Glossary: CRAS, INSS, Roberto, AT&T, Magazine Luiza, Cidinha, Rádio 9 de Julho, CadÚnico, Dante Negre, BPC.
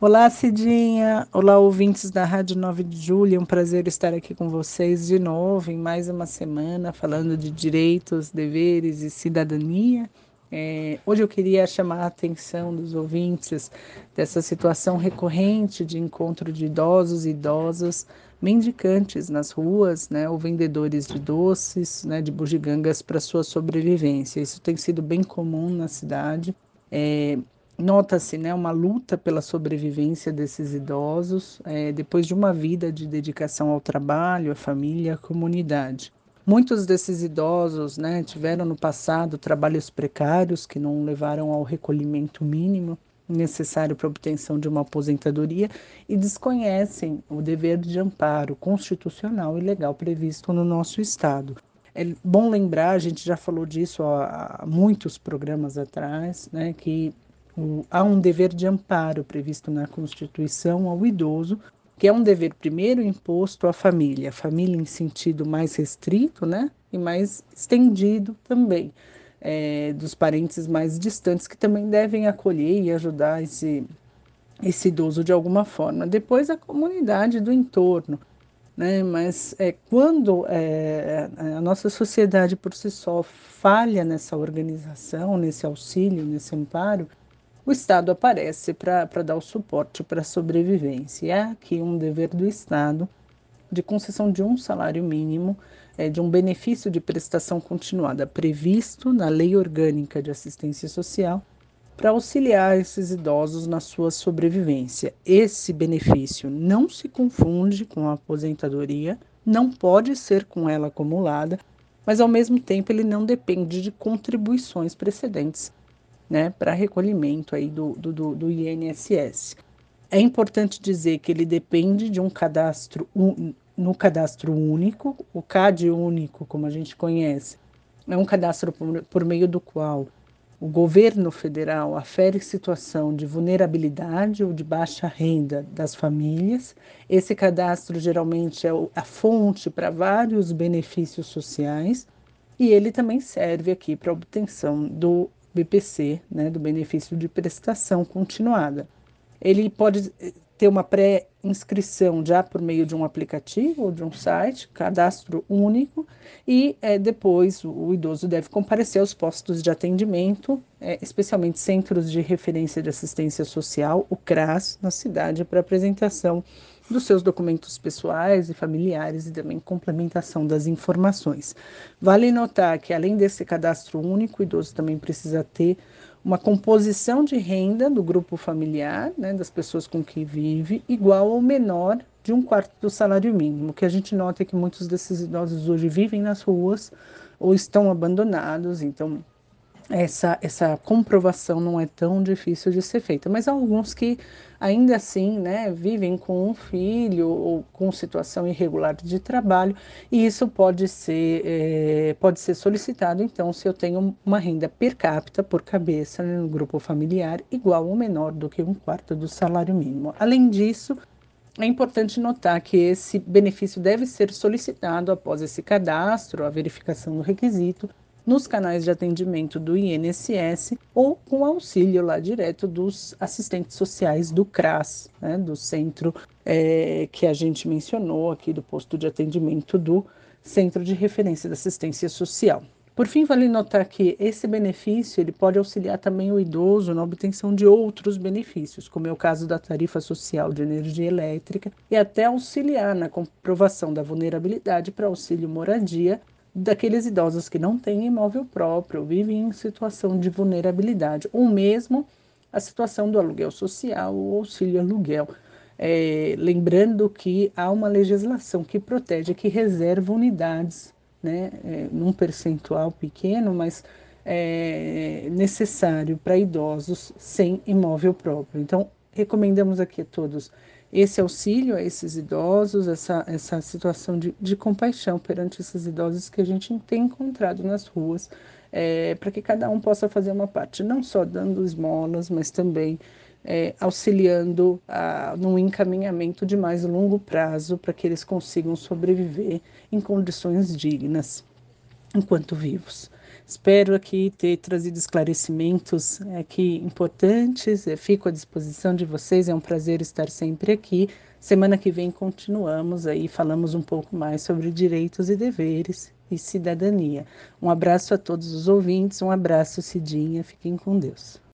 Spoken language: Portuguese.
Olá, Cidinha. Olá, ouvintes da Rádio 9 de Julho. É um prazer estar aqui com vocês de novo em mais uma semana falando de direitos, deveres e cidadania. Hoje eu queria chamar a atenção dos ouvintes dessa situação recorrente de encontro de idosos e idosas mendicantes nas ruas, né, ou vendedores de doces, né, de bugigangas para sua sobrevivência. Isso tem sido bem comum na cidade. Nota-se, né, uma luta pela sobrevivência desses idosos, depois de uma vida de dedicação ao trabalho, à família, à comunidade. Muitos desses idosos, né, tiveram no passado trabalhos precários que não levaram ao recolhimento mínimo necessário para a obtenção de uma aposentadoria e desconhecem o dever de amparo constitucional e legal previsto no nosso Estado. É bom lembrar, a gente já falou disso há muitos programas atrás, né, que há um dever de amparo previsto na Constituição ao idoso, que é um dever primeiro imposto à família. Família em sentido mais restrito, né, e mais estendido também, dos parentes mais distantes, que também devem acolher e ajudar esse idoso de alguma forma. Depois a comunidade do entorno, né, mas quando a nossa sociedade por si só falha nessa organização, nesse auxílio, nesse amparo, o Estado aparece para dar o suporte para a sobrevivência. E há aqui um dever do Estado de concessão de um salário mínimo, de um benefício de prestação continuada previsto na Lei Orgânica de Assistência Social para auxiliar esses idosos na sua sobrevivência. Esse benefício não se confunde com a aposentadoria, não pode ser com ela acumulada, mas ao mesmo tempo ele não depende de contribuições precedentes, né, para recolhimento aí do INSS. É importante dizer que ele depende de um cadastro, no cadastro único, o CadÚnico, como a gente conhece, é um cadastro por meio do qual o governo federal afere situação de vulnerabilidade ou de baixa renda das famílias. Esse cadastro geralmente é a fonte para vários benefícios sociais e ele também serve aqui para a obtenção do BPC, né, do benefício de prestação continuada. Ele pode ter uma pré-inscrição já por meio de um aplicativo ou de um site, cadastro único, e depois o idoso deve comparecer aos postos de atendimento, especialmente Centros de Referência de Assistência Social, o CRAS, na cidade, para apresentação dos seus documentos pessoais e familiares e também complementação das informações. Vale notar que, além desse cadastro único, o idoso também precisa ter uma composição de renda do grupo familiar, né, das pessoas com quem vive, igual ou menor de um quarto do salário mínimo. O que a gente nota é que muitos desses idosos hoje vivem nas ruas ou estão abandonados, então essa comprovação não é tão difícil de ser feita, mas há alguns que ainda assim, né, vivem com um filho ou com situação irregular de trabalho, e isso pode ser solicitado, então, se eu tenho uma renda per capita, por cabeça, né, no grupo familiar, igual ou menor do que um quarto do salário mínimo. Além disso, é importante notar que esse benefício deve ser solicitado após esse cadastro, a verificação do requisito, nos canais de atendimento do INSS ou com auxílio lá direto dos assistentes sociais do CRAS, né, do centro que a gente mencionou aqui, do posto de atendimento do Centro de Referência da Assistência Social. Por fim, vale notar que esse benefício ele pode auxiliar também o idoso na obtenção de outros benefícios, como é o caso da tarifa social de energia elétrica, e até auxiliar na comprovação da vulnerabilidade para auxílio moradia, daqueles idosos que não têm imóvel próprio, vivem em situação de vulnerabilidade, ou mesmo a situação do aluguel social ou auxílio aluguel. Lembrando que há uma legislação que protege, que reserva unidades, né, num percentual pequeno, mas necessário para idosos sem imóvel próprio. Então, recomendamos aqui a todos esse auxílio a esses idosos, essa situação de compaixão perante esses idosos que a gente tem encontrado nas ruas, para que cada um possa fazer uma parte, não só dando esmolas, mas também auxiliando num encaminhamento de mais longo prazo para que eles consigam sobreviver em condições dignas enquanto vivos. Espero aqui ter trazido esclarecimentos aqui importantes. Eu fico à disposição de vocês, é um prazer estar sempre aqui. Semana que vem continuamos aí, falamos um pouco mais sobre direitos e deveres e cidadania. Um abraço a todos os ouvintes, um abraço, Cidinha, fiquem com Deus.